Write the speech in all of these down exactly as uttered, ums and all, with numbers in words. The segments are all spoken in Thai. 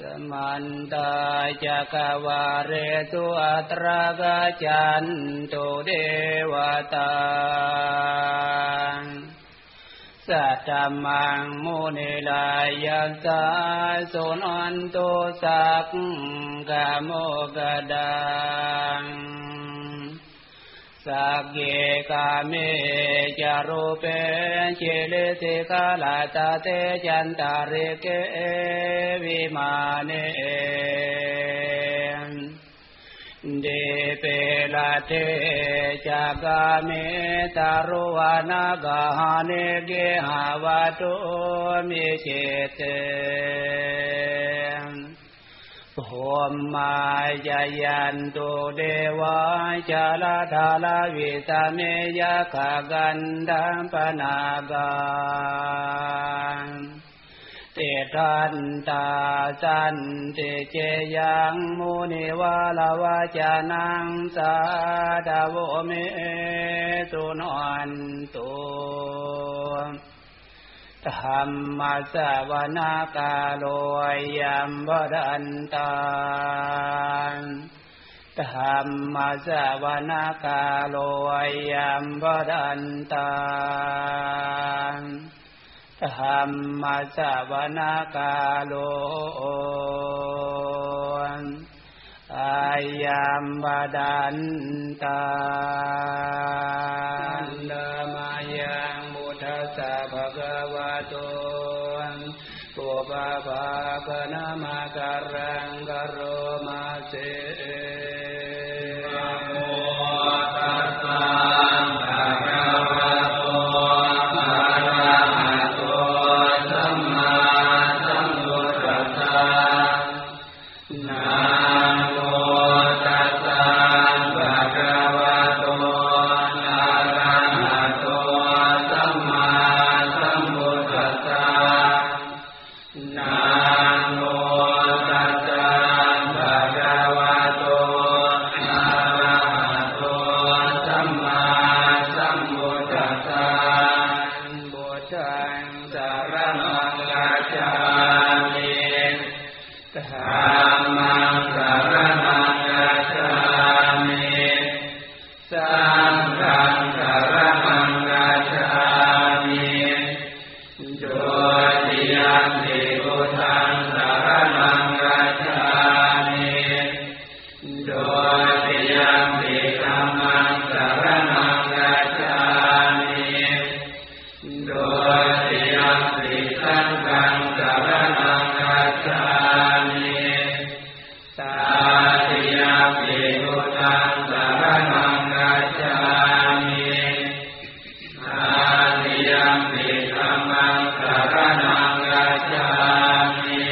สมันตาจักวาเรตุอัตระกะจันตุเดวตาสัตตัมมังมุนิลายัสสะสุนันตุสักกะโมกะดังสักเกกาเมจารุเปเชเลติกาลาตาเตจันตาริเกวิมาเนเดเปลาเทจากาเมตารุวานากาเนเกหาวะโตมิเชเตโหมมายายันตุเดวะจาลาธาลาวิตาเมยะขะกันดัมปนากันเตทันตาสันติเจยังมุนิวาลาวาจานังสาดาวเมตุนอันตุธรรมสวนาคาโลยัมบดันตาธรรมสวนาคาโลยัมบดันตาธรรมสวนาคาโลอายัมบดันตาปะปะนะมะกัรรังกะโรมะเสนะโมตัสสะภะคะวะโตอะระหะโตสัมมาสัมพุทธัสสะนะโมตัสสะภะคะวะโตอะระหะโตสัมมาสัมพุทธัสสะธรรมังสรณังคัจฉามิ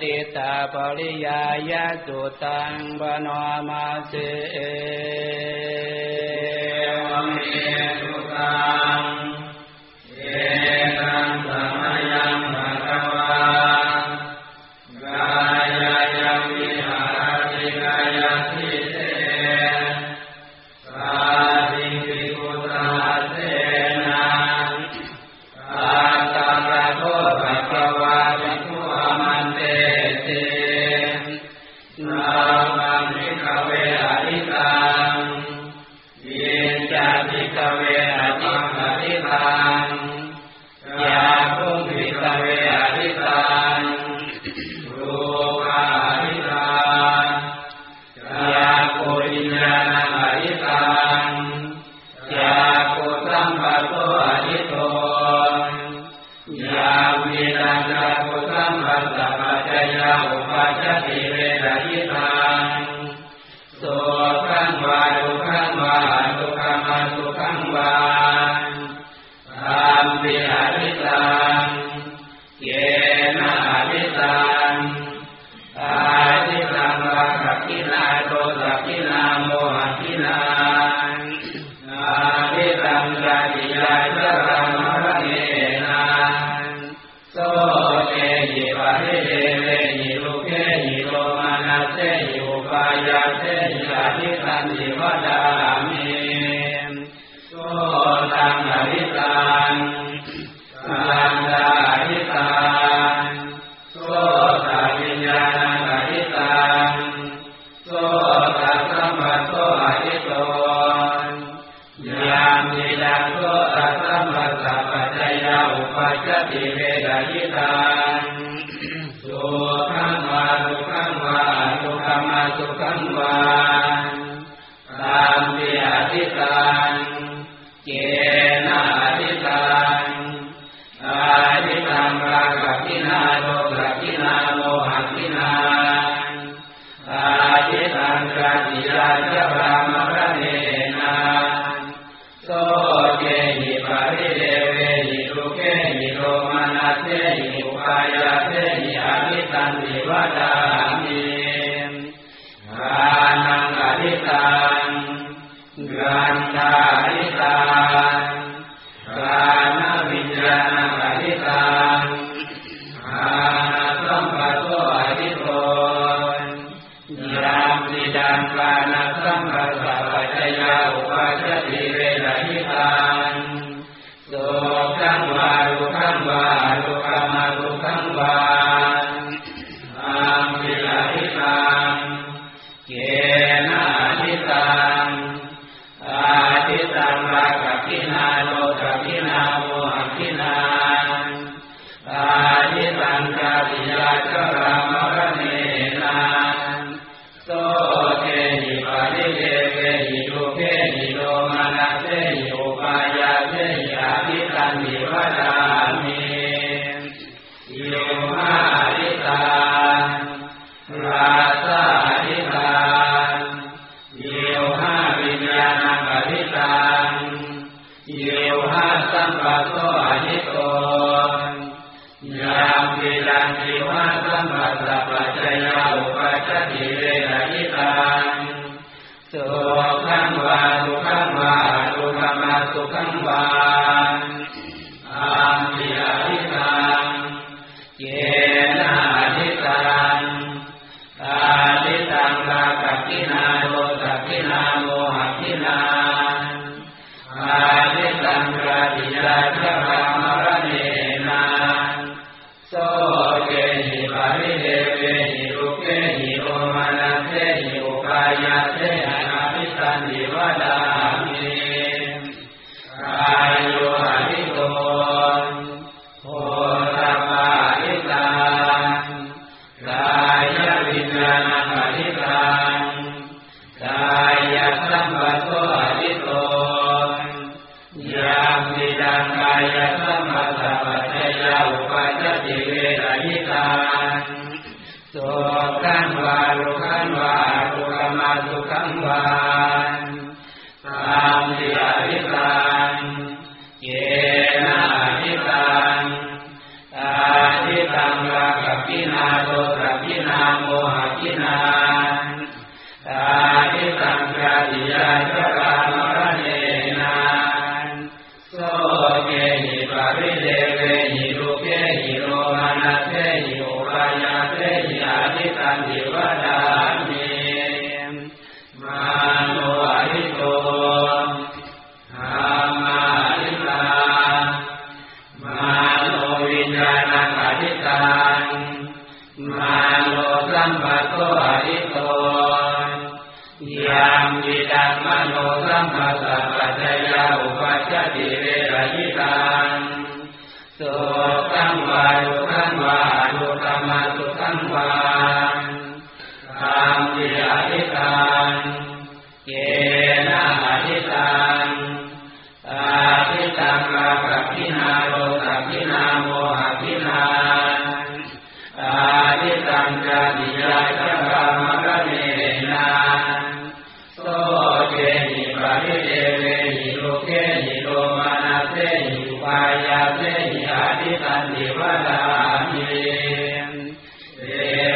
ดิตาปริยายะสุตังปนอมาสิเอวเมสุตังเอตังสมยังภะคะวากายายังวิหาริกายาทิเตสาธิปิปุตตาเสนาสาตาปะโทภะคะวาภิกขุอะมันเตตินามามิกะเวอริตังยินจาติกะเวอติมะริตังยาภูมิกะเวอริตัง สันติวดานิมาโนอริโตธรรมาริตามาโนวิญญาณังอริตังมาโนสัมปัตโตอริโตยามวิดังมโนสัมปัสสะปัจจยาอุปัจจติเวรยิตังโสตังวายุตังวานุตมะสุตังวาธรรมวิอริตังเกนะอริตังอริตังกะปะพินาโรตะพินาโมหะพินาอริตังกะนิยายะกะมะกะเนนะโสเกหิปะริเตเวหิโลเกหิโลมานะเตหิวายะเตหิอริตันติวะดาเอต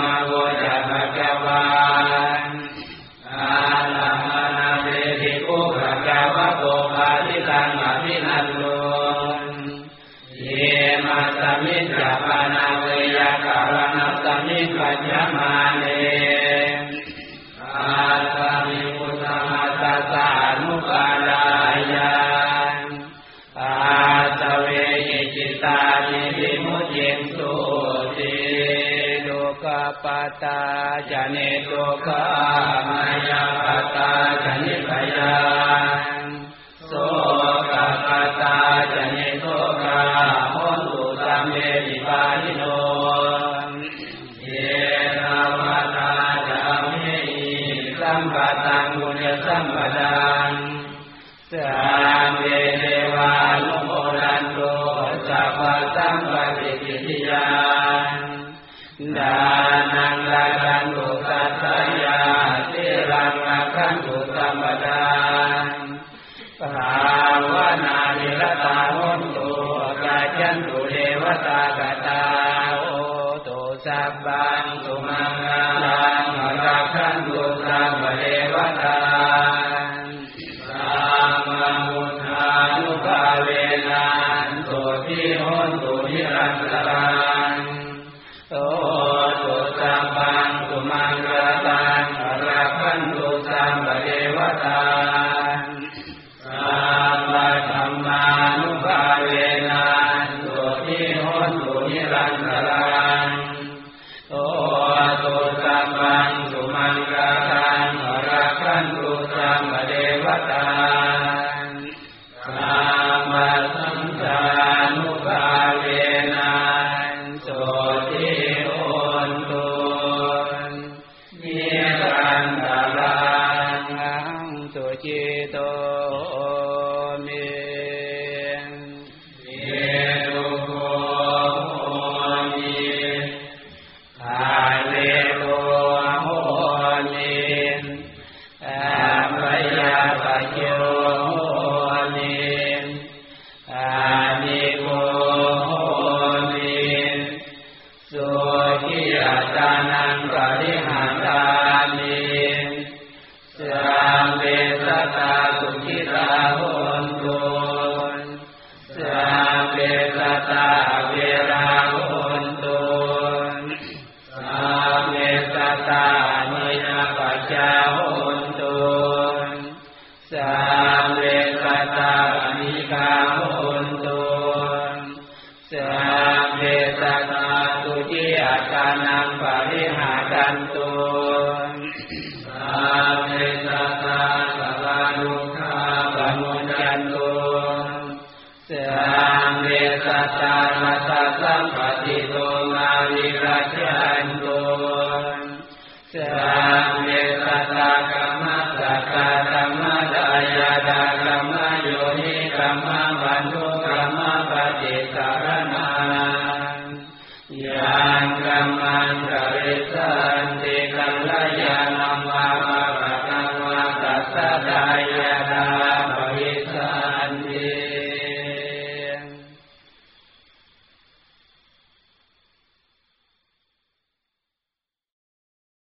มะโวตะภะคะวะ ปัญญมาเนอาตามิอุตมาตาสานุปาลายาอาตเวจิตานิวิมุตติสุติโลกปตาจเนโลกามายาปตาจนิพยาโสกปตาจเนโลกามนุสัมเมติปานิโนสัมปทานสามเณรวาลุโมรันโตสัพพสัมปติปิยานานังลาลังโตสัตยาสิรังอาคันโตสัมปทานภาวนานิรตาหนโตราชันโตเทวตากตาโอโตสัพพังสุมังคลังราคันโตสัมปเทวตาได้